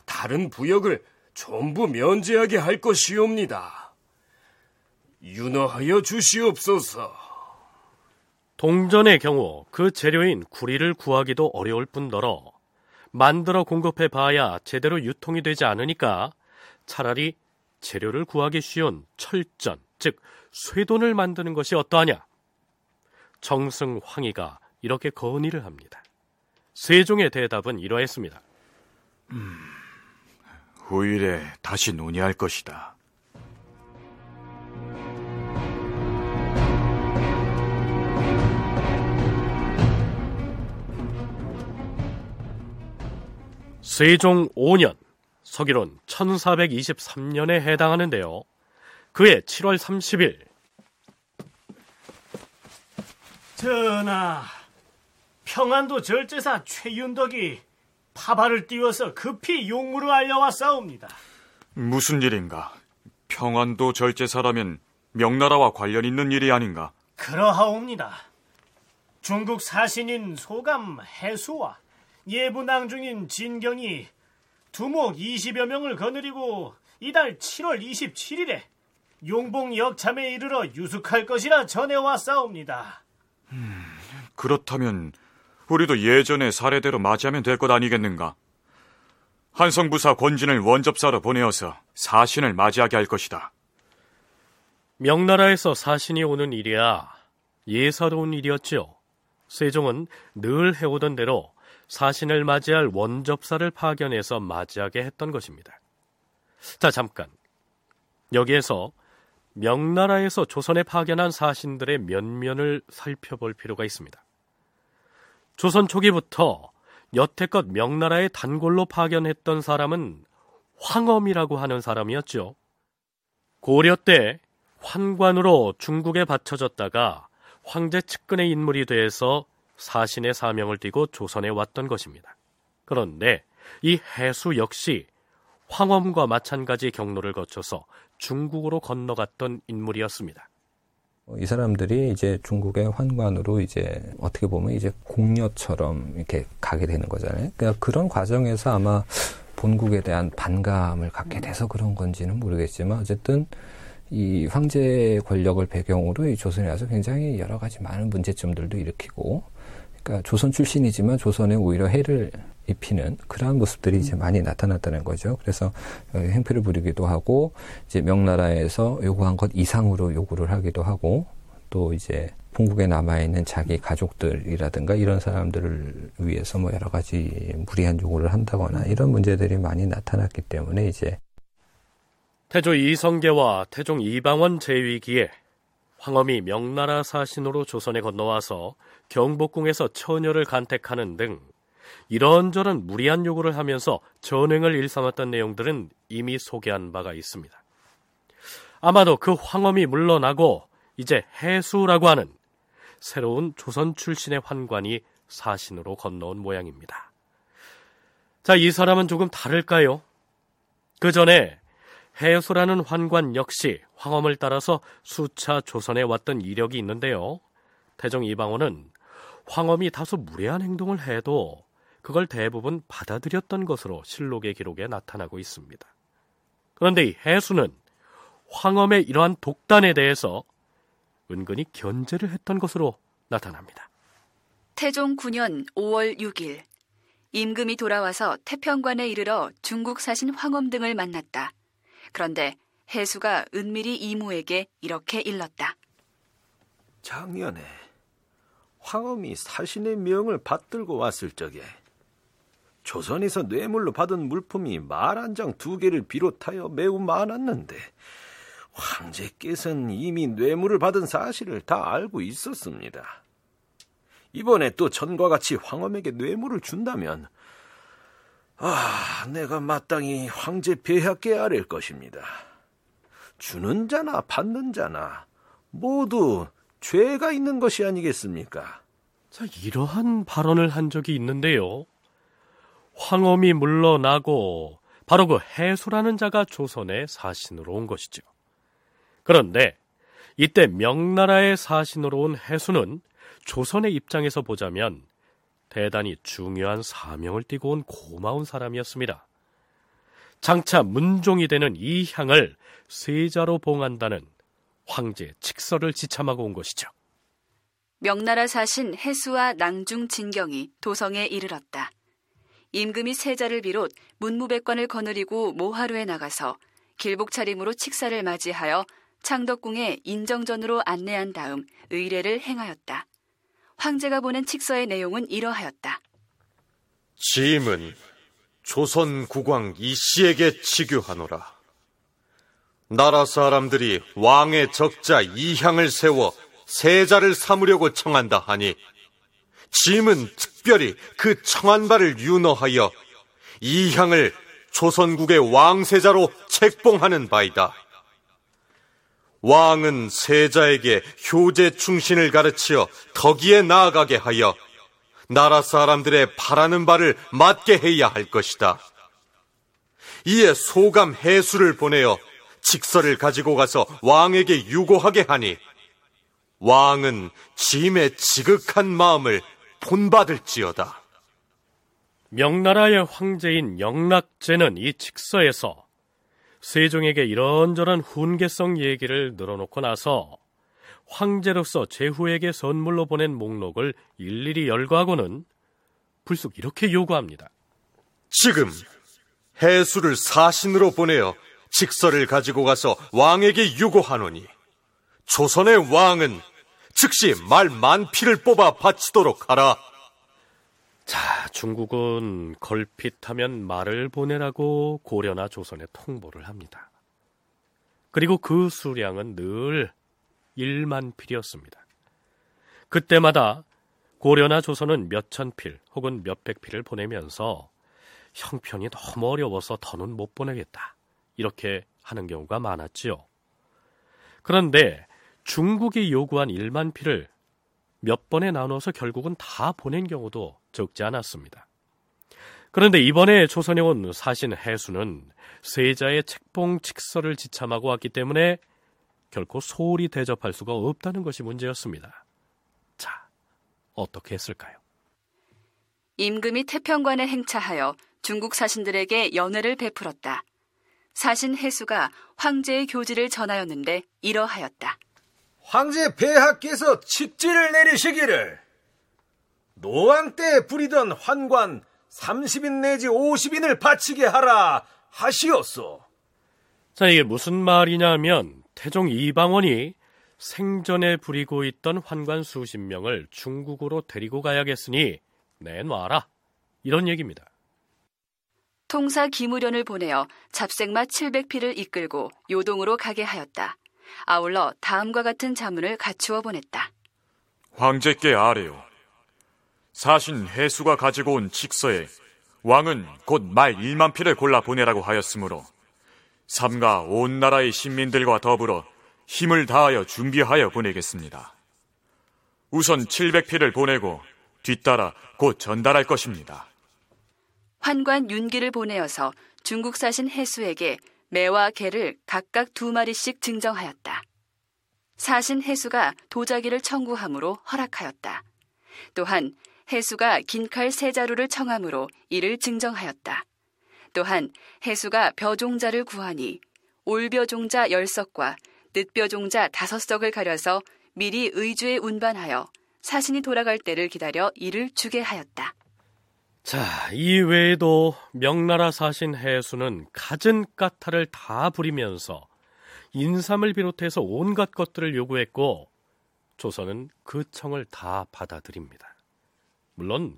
다른 부역을 전부 면제하게 할 것이옵니다. 윤허하여 주시옵소서. 동전의 경우 그 재료인 구리를 구하기도 어려울 뿐더러 만들어 공급해봐야 제대로 유통이 되지 않으니까 차라리 재료를 구하기 쉬운 철전, 즉 쇠돈을 만드는 것이 어떠하냐. 정승황희가 이렇게 건의를 합니다. 세종의 대답은 이러했습니다. 후일에 다시 논의할 것이다. 세종 5년, 서기론 1423년에 해당하는데요. 그해 7월 30일 전하, 평안도 절제사 최윤덕이 파발을 띄워서 급히 용무로 알려왔사옵니다. 무슨 일인가? 평안도 절제사라면 명나라와 관련 있는 일이 아닌가? 그러하옵니다. 중국 사신인 소감 해수와 예부 낭중인 진경이 두목 20여 명을 거느리고 이달 7월 27일에 용봉 역참에 이르러 유숙할 것이라 전해왔사옵니다. 그렇다면 우리도 예전의 사례대로 맞이하면 될 것 아니겠는가? 한성부사 권진을 원접사로 보내어서 사신을 맞이하게 할 것이다. 명나라에서 사신이 오는 일이야 예사로운 일이었지요. 세종은 늘 해오던 대로 사신을 맞이할 원접사를 파견해서 맞이하게 했던 것입니다. 자, 잠깐. 여기에서 명나라에서 조선에 파견한 사신들의 면면을 살펴볼 필요가 있습니다. 조선 초기부터 여태껏 명나라의 단골로 파견했던 사람은 황엄이라고 하는 사람이었죠. 고려 때 환관으로 중국에 바쳐졌다가 황제 측근의 인물이 돼서 사신의 사명을 띠고 조선에 왔던 것입니다. 그런데 이 해수 역시 황엄과 마찬가지 경로를 거쳐서 중국으로 건너갔던 인물이었습니다. 이 사람들이 이제 중국의 환관으로 이제 어떻게 보면 이제 공녀처럼 이렇게 가게 되는 거잖아요. 그러니까 그런 과정에서 아마 본국에 대한 반감을 갖게 돼서 그런 건지는 모르겠지만 어쨌든 이 황제의 권력을 배경으로 이 조선에 와서 굉장히 여러 가지 많은 문제점들도 일으키고, 그러니까 조선 출신이지만 조선에 오히려 해를 입히는 그러한 모습들이 이제 많이 나타났다는 거죠. 그래서 행패를 부리기도 하고, 이제 명나라에서 요구한 것 이상으로 요구를 하기도 하고, 또 이제 본국에 남아있는 자기 가족들이라든가 이런 사람들을 위해서 뭐 여러 가지 무리한 요구를 한다거나 이런 문제들이 많이 나타났기 때문에 이제 태조 이성계와 태종 이방원 제위기에 황엄이 명나라 사신으로 조선에 건너와서 경복궁에서 처녀를 간택하는 등 이런저런 무리한 요구를 하면서 전횡을 일삼았던 내용들은 이미 소개한 바가 있습니다. 아마도 그 황엄이 물러나고 이제 해수라고 하는 새로운 조선 출신의 환관이 사신으로 건너온 모양입니다. 자, 이 사람은 조금 다를까요? 그 전에 해수라는 환관 역시 황엄을 따라서 수차 조선에 왔던 이력이 있는데요. 태종 이방원은 황엄이 다소 무례한 행동을 해도 그걸 대부분 받아들였던 것으로 실록의 기록에 나타나고 있습니다. 그런데 이 해수는 황엄의 이러한 독단에 대해서 은근히 견제를 했던 것으로 나타납니다. 태종 9년 5월 6일 임금이 돌아와서 태평관에 이르러 중국 사신 황엄 등을 만났다. 그런데 해수가 은밀히 이모에게 이렇게 일렀다. 작년에 황엄이 사신의 명을 받들고 왔을 적에 조선에서 뇌물로 받은 물품이 말 한 장 2개를 비롯하여 매우 많았는데 황제께서는 이미 뇌물을 받은 사실을 다 알고 있었습니다. 이번에 또 전과 같이 황엄에게 뇌물을 준다면 내가 마땅히 황제 폐하께 아뢰 것입니다. 주는 자나 받는 자나 모두 죄가 있는 것이 아니겠습니까? 자, 이러한 발언을 한 적이 있는데요. 황엄이 물러나고 바로 그 해수라는 자가 조선의 사신으로 온 것이죠. 그런데 이때 명나라의 사신으로 온 해수는 조선의 입장에서 보자면 대단히 중요한 사명을 띠고 온 고마운 사람이었습니다. 장차 문종이 되는 이 향을 세자로 봉한다는 황제의 직서를 지참하고 온 것이죠. 명나라 사신 해수와 낭중 진경이 도성에 이르렀다. 임금이 세자를 비롯 문무백관을 거느리고 모하루에 나가서 길복 차림으로 칙사를 맞이하여 창덕궁에 인정전으로 안내한 다음 의례를 행하였다. 황제가 보낸 칙서의 내용은 이러하였다. 지임은 조선 국왕 이씨에게 치교하노라. 나라 사람들이 왕의 적자 이향을 세워 세자를 삼으려고 청한다 하니 짐은 특별히 그 청한 바를 유너하여 이향을 조선국의 왕세자로 책봉하는 바이다. 왕은 세자에게 효제 충신을 가르치어 덕위에 나아가게 하여 나라 사람들의 바라는 바를 맞게 해야 할 것이다. 이에 소감 해수를 보내어 직서를 가지고 가서 왕에게 유고하게 하니 왕은 짐의 지극한 마음을 본받을지어다. 명나라의 황제인 영락제는 이 직서에서 세종에게 이런저런 훈계성 얘기를 늘어놓고 나서 황제로서 제후에게 선물로 보낸 목록을 일일이 열거하고는 불쑥 이렇게 요구합니다. 지금 해수를 사신으로 보내어 직서를 가지고 가서 왕에게 유고하노니 조선의 왕은 즉시 말 만피를 뽑아 바치도록 하라. 자, 중국은 걸핏하면 말을 보내라고 고려나 조선에 통보를 합니다. 그리고 그 수량은 늘 1만 필이었습니다. 그때마다 고려나 조선은 몇천 필 혹은 몇백 필을 보내면서 형편이 너무 어려워서 더는 못 보내겠다, 이렇게 하는 경우가 많았지요. 그런데 중국이 요구한 1만 필을 몇 번에 나눠서 결국은 다 보낸 경우도 적지 않았습니다. 그런데 이번에 조선에 온 사신 해수는 세자의 책봉 칙서를 지참하고 왔기 때문에 결코 소홀히 대접할 수가 없다는 것이 문제였습니다. 자, 어떻게 했을까요? 임금이 태평관에 행차하여 중국 사신들에게 연회를 베풀었다. 사신 해수가 황제의 교지를 전하였는데 이러하였다. 황제 배하께서 칙지를 내리시기를 노왕 때 부리던 환관 30인 내지 50인을 바치게 하라 하시옵소. 자, 이게 무슨 말이냐면 태종 이방원이 생전에 부리고 있던 환관 수십 명을 중국으로 데리고 가야겠으니 내놔라, 이런 얘기입니다. 통사 김우련을 보내어 잡생마 700피를 이끌고 요동으로 가게 하였다. 아울러 다음과 같은 자문을 갖추어 보냈다. 황제께 아뢰요. 사신 해수가 가지고 온 칙서에 왕은 곧 말 1만 피를 골라 보내라고 하였으므로 삼가 온 나라의 신민들과 더불어 힘을 다하여 준비하여 보내겠습니다. 우선 700피를 보내고 뒤따라 곧 전달할 것입니다. 환관 윤기를 보내어서 중국 사신 해수에게 매와 개를 각각 2마리씩 증정하였다. 사신 해수가 도자기를 청구함으로 허락하였다. 또한 해수가 긴칼 3자루를 청함으로 이를 증정하였다. 또한 해수가 벼종자를 구하니 올벼종자 10석과 늦벼종자 5석을 가려서 미리 의주에 운반하여 사신이 돌아갈 때를 기다려 이를 주게 하였다. 자, 이 외에도 명나라 사신 해수는 갖은 까탈을 다 부리면서 인삼을 비롯해서 온갖 것들을 요구했고 조선은 그 청을 다 받아들입니다. 물론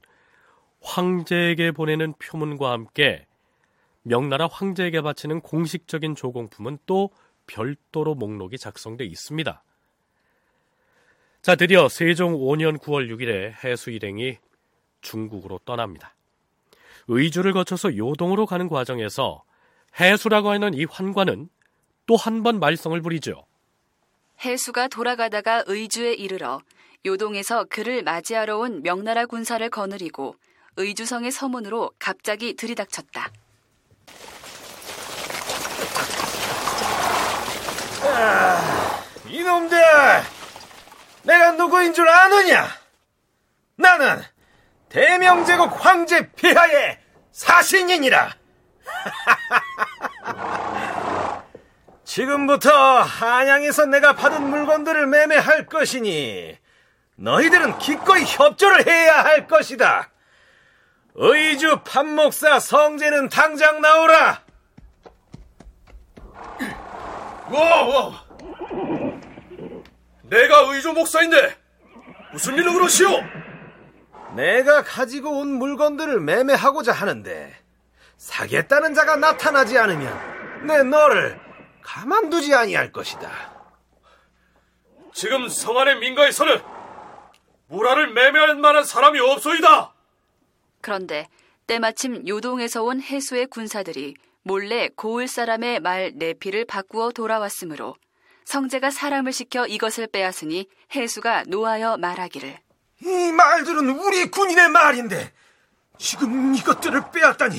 황제에게 보내는 표문과 함께 명나라 황제에게 바치는 공식적인 조공품은 또 별도로 목록이 작성돼 있습니다. 자, 드디어 세종 5년 9월 6일에 해수 일행이 중국으로 떠납니다. 의주를 거쳐서 요동으로 가는 과정에서 해수라고 하는 이 환관은 또 한 번 말썽을 부리죠. 해수가 돌아가다가 의주에 이르러 요동에서 그를 맞이하러 온 명나라 군사를 거느리고 의주성의 서문으로 갑자기 들이닥쳤다. 이놈들! 내가 누구인 줄 아느냐? 나는 대명제국 황제 폐하의 사신이니라. 지금부터 한양에서 내가 받은 물건들을 매매할 것이니 너희들은 기꺼이 협조를 해야 할 것이다. 의주 판목사 성제는 당장 나오라. 내가 의주 목사인데 무슨 일로 그러시오? 내가 가지고 온 물건들을 매매하고자 하는데 사겠다는 자가 나타나지 않으면 내 너를 가만두지 아니할 것이다. 지금 성안의 민가에서는 무라를 매매할 만한 사람이 없소이다. 그런데 때마침 요동에서 온 해수의 군사들이 몰래 고을 사람의 말 내피를 바꾸어 돌아왔으므로 성제가 사람을 시켜 이것을 빼앗으니 해수가 노하여 말하기를, 이 말들은 우리 군인의 말인데 지금 이것들을 빼앗다니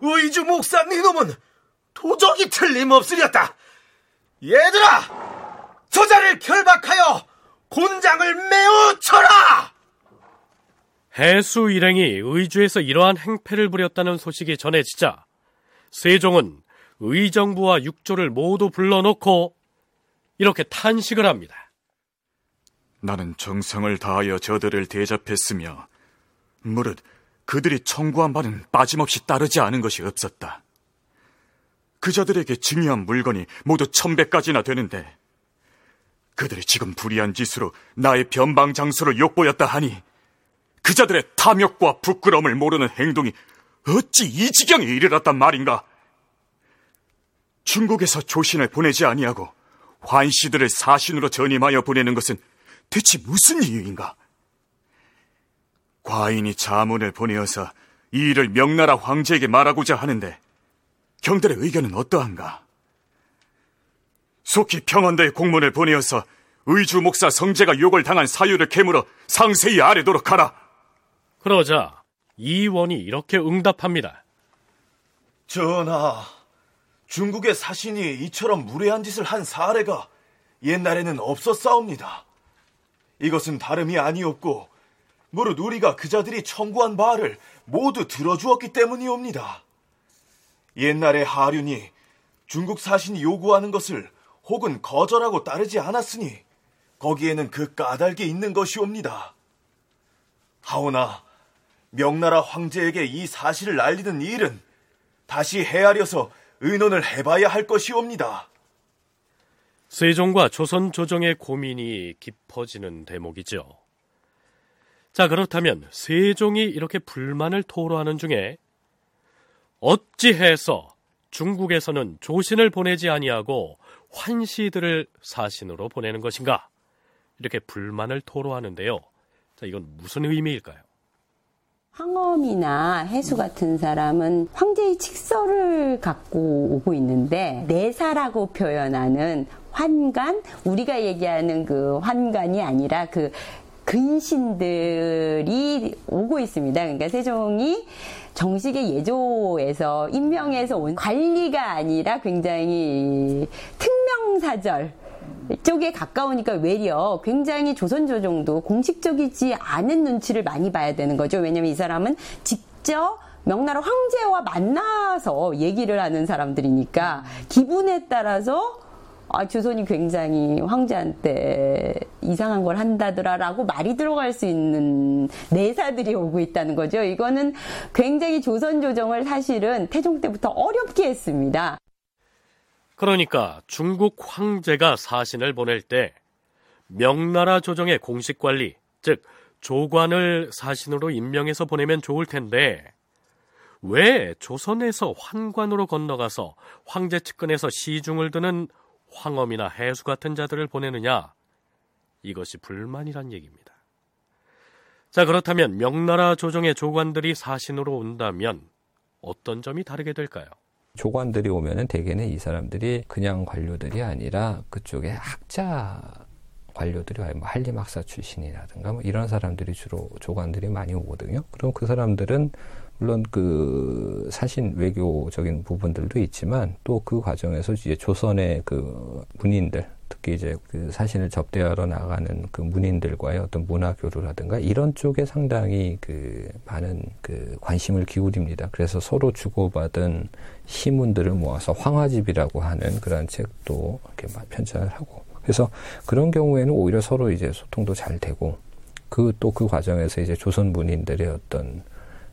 의주 목사 니놈은 도적이 틀림없으렸다. 얘들아, 저자를 결박하여 곤장을 매우 쳐라. 해수 일행이 의주에서 이러한 행패를 부렸다는 소식이 전해지자 세종은 의정부와 육조를 모두 불러놓고 이렇게 탄식을 합니다. 나는 정성을 다하여 저들을 대접했으며 무릇 그들이 청구한 바는 빠짐없이 따르지 않은 것이 없었다. 그자들에게 증여한 물건이 모두 1,100가지나 되는데 그들이 지금 불의한 짓으로 나의 변방 장소를 욕보였다 하니 그자들의 탐욕과 부끄러움을 모르는 행동이 어찌 이 지경에 이르렀단 말인가? 중국에서 조신을 보내지 아니하고 환시들을 사신으로 전임하여 보내는 것은 대체 무슨 이유인가? 과인이 자문을 보내어서 이 일을 명나라 황제에게 말하고자 하는데 경들의 의견은 어떠한가? 속히 평안도의 공문을 보내어서 의주 목사 성제가 욕을 당한 사유를 캐물어 상세히 아뢰도록 하라. 그러자 이원이 이렇게 응답합니다. 전하, 중국의 사신이 이처럼 무례한 짓을 한 사례가 옛날에는 없었사옵니다. 이것은 다름이 아니었고 무릇 우리가 그자들이 청구한 바를 모두 들어주었기 때문이옵니다. 옛날에 하륜이 중국 사신이 요구하는 것을 혹은 거절하고 따르지 않았으니 거기에는 그 까닭이 있는 것이옵니다. 하오나 명나라 황제에게 이 사실을 알리는 일은 다시 헤아려서 의논을 해봐야 할 것이옵니다. 세종과 조선 조정의 고민이 깊어지는 대목이죠. 자, 그렇다면 세종이 이렇게 불만을 토로하는 중에 어찌해서 중국에서는 조신을 보내지 아니하고 환시들을 사신으로 보내는 것인가? 이렇게 불만을 토로하는데요. 자, 이건 무슨 의미일까요? 황엄이나 해수 같은 사람은 황제의 칙서를 갖고 오고 있는데 내사라고 표현하는 환관, 우리가 얘기하는 그 환관이 아니라 그 근신들이 오고 있습니다. 그러니까 세종이 정식의 예조에서 임명에서 온 관리가 아니라 굉장히 특명사절 쪽에 가까우니까 외려 굉장히 조선조정도 공식적이지 않은 눈치를 많이 봐야 되는 거죠. 왜냐하면 이 사람은 직접 명나라 황제와 만나서 얘기를 하는 사람들이니까 기분에 따라서 조선이 굉장히 황제한테 이상한 걸 한다더라라고 말이 들어갈 수 있는 내사들이 오고 있다는 거죠. 이거는 굉장히 조선조정을 사실은 태종 때부터 어렵게 했습니다. 그러니까 중국 황제가 사신을 보낼 때 명나라 조정의 공식 관리, 즉 조관을 사신으로 임명해서 보내면 좋을 텐데 왜 조선에서 환관으로 건너가서 황제 측근에서 시중을 드는 황엄이나 해수 같은 자들을 보내느냐? 이것이 불만이란 얘기입니다. 자, 그렇다면 명나라 조정의 조관들이 사신으로 온다면 어떤 점이 다르게 될까요? 조관들이 오면은 대개는 이 사람들이 그냥 관료들이 아니라 그쪽에 학자 관료들이 와요. 뭐 한림학사 출신이라든가 뭐 이런 사람들이 주로 조관들이 많이 오거든요. 그럼 그 사람들은 물론 그 사신 외교적인 부분들도 있지만 또 그 과정에서 이제 조선의 그 문인들, 특히 이제 그 사신을 접대하러 나가는 그 문인들과의 어떤 문화 교류라든가 이런 쪽에 상당히 그 많은 그 관심을 기울입니다. 그래서 서로 주고받은 시문들을 모아서 황화집이라고 하는 그런 책도 이렇게 편찬을 하고, 그래서 그런 경우에는 오히려 서로 이제 소통도 잘 되고 그 또 그 과정에서 이제 조선 문인들의 어떤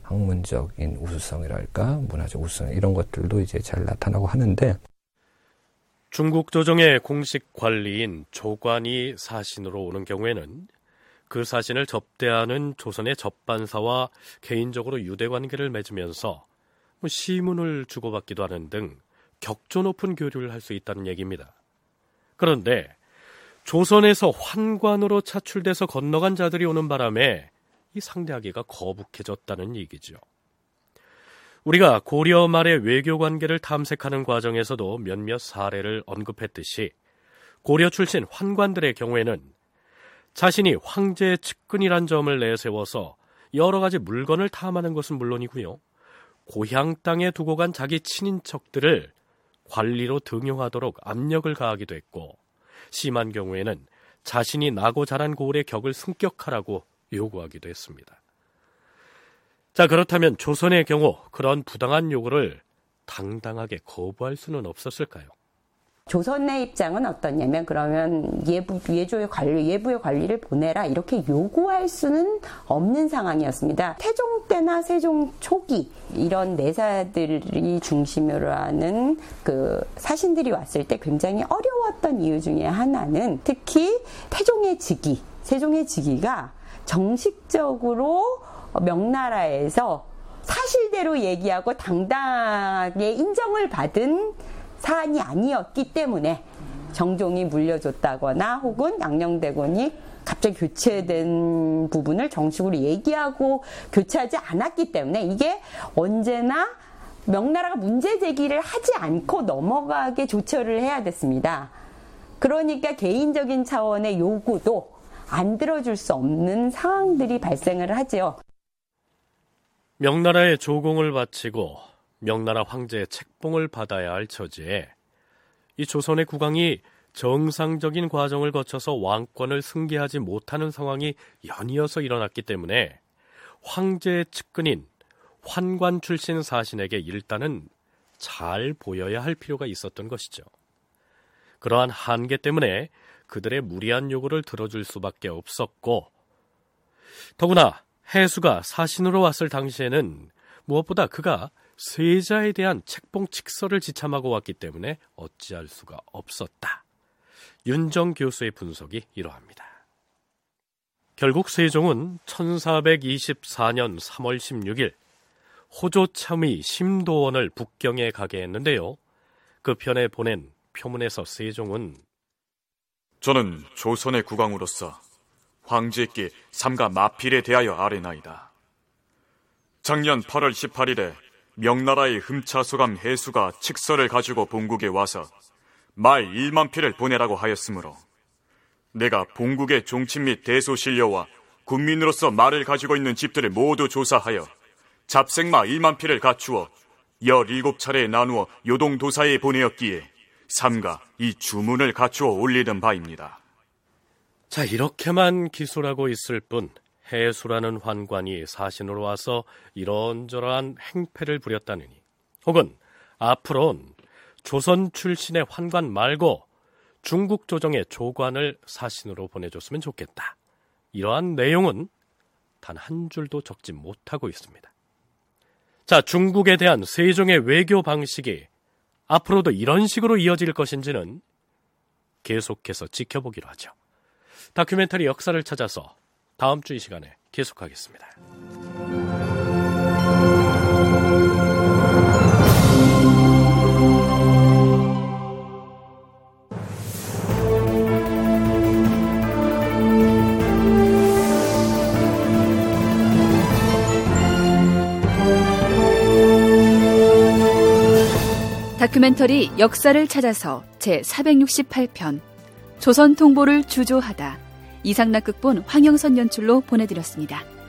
학문적인 우수성이랄까 문화적 우수성 이런 것들도 이제 잘 나타나고 하는데, 중국 조정의 공식 관리인 조관이 사신으로 오는 경우에는 그 사신을 접대하는 조선의 접반사와 개인적으로 유대관계를 맺으면서 시문을 주고받기도 하는 등 격조 높은 교류를 할 수 있다는 얘기입니다. 그런데 조선에서 환관으로 차출돼서 건너간 자들이 오는 바람에 이 상대하기가 거북해졌다는 얘기죠. 우리가 고려 말의 외교 관계를 탐색하는 과정에서도 몇몇 사례를 언급했듯이 고려 출신 환관들의 경우에는 자신이 황제의 측근이란 점을 내세워서 여러 가지 물건을 탐하는 것은 물론이고요, 고향 땅에 두고 간 자기 친인척들을 관리로 등용하도록 압력을 가하기도 했고, 심한 경우에는 자신이 나고 자란 고을의 격을 승격하라고 요구하기도 했습니다. 자, 그렇다면 조선의 경우 그런 부당한 요구를 당당하게 거부할 수는 없었을까요? 조선의 입장은 어떠냐면, 그러면 예부의 관리를 보내라 이렇게 요구할 수는 없는 상황이었습니다. 태종 때나 세종 초기 이런 내사들이 중심으로 하는 그 사신들이 왔을 때 굉장히 어려웠던 이유 중에 하나는, 특히 세종의 즉위가 정식적으로 명나라에서 사실대로 얘기하고 당당하게 인정을 받은 사안이 아니었기 때문에 정종이 물려줬다거나 혹은 양녕대군이 갑자기 교체된 부분을 정식으로 얘기하고 교체하지 않았기 때문에 이게 언제나 명나라가 문제 제기를 하지 않고 넘어가게 조처를 해야 됐습니다. 그러니까 개인적인 차원의 요구도 안 들어줄 수 없는 상황들이 발생을 하지요. 명나라의 조공을 바치고 명나라 황제의 책봉을 받아야 할 처지에 이 조선의 국왕이 정상적인 과정을 거쳐서 왕권을 승계하지 못하는 상황이 연이어서 일어났기 때문에 황제의 측근인 환관 출신 사신에게 일단은 잘 보여야 할 필요가 있었던 것이죠. 그러한 한계 때문에 그들의 무리한 요구를 들어줄 수밖에 없었고, 더구나 해수가 사신으로 왔을 당시에는 무엇보다 그가 세자에 대한 책봉 직서를 지참하고 왔기 때문에 어찌할 수가 없었다. 윤정 교수의 분석이 이러합니다. 결국 세종은 1424년 3월 16일 호조 참의 심도원을 북경에 가게 했는데요. 그 편에 보낸 표문에서 세종은, 저는 조선의 국왕으로서 황제께 삼가 마필에 대하여 아뢰나이다. 작년 8월 18일에 명나라의 흠차소감 해수가 칙서를 가지고 본국에 와서 말 1만 피를 보내라고 하였으므로 내가 본국의 종친 및 대소신료와 군민으로서 말을 가지고 있는 집들을 모두 조사하여 잡생마 1만 피를 갖추어 17차례에 나누어 요동도사에 보내었기에 삼가 이 주문을 갖추어 올리는 바입니다. 자, 이렇게만 기술하고 있을 뿐 해수라는 환관이 사신으로 와서 이런저런 행패를 부렸다느니, 혹은 앞으로는 조선 출신의 환관 말고 중국 조정의 조관을 사신으로 보내줬으면 좋겠다, 이러한 내용은 단 한 줄도 적지 못하고 있습니다. 자, 중국에 대한 세종의 외교 방식이 앞으로도 이런 식으로 이어질 것인지는 계속해서 지켜보기로 하죠. 다큐멘터리 역사를 찾아서 다음 주 이 시간에 계속하겠습니다. 다큐멘터리 역사를 찾아서 제468편 조선 통보를 주조하다, 이상락 극본, 황영선 연출로 보내드렸습니다.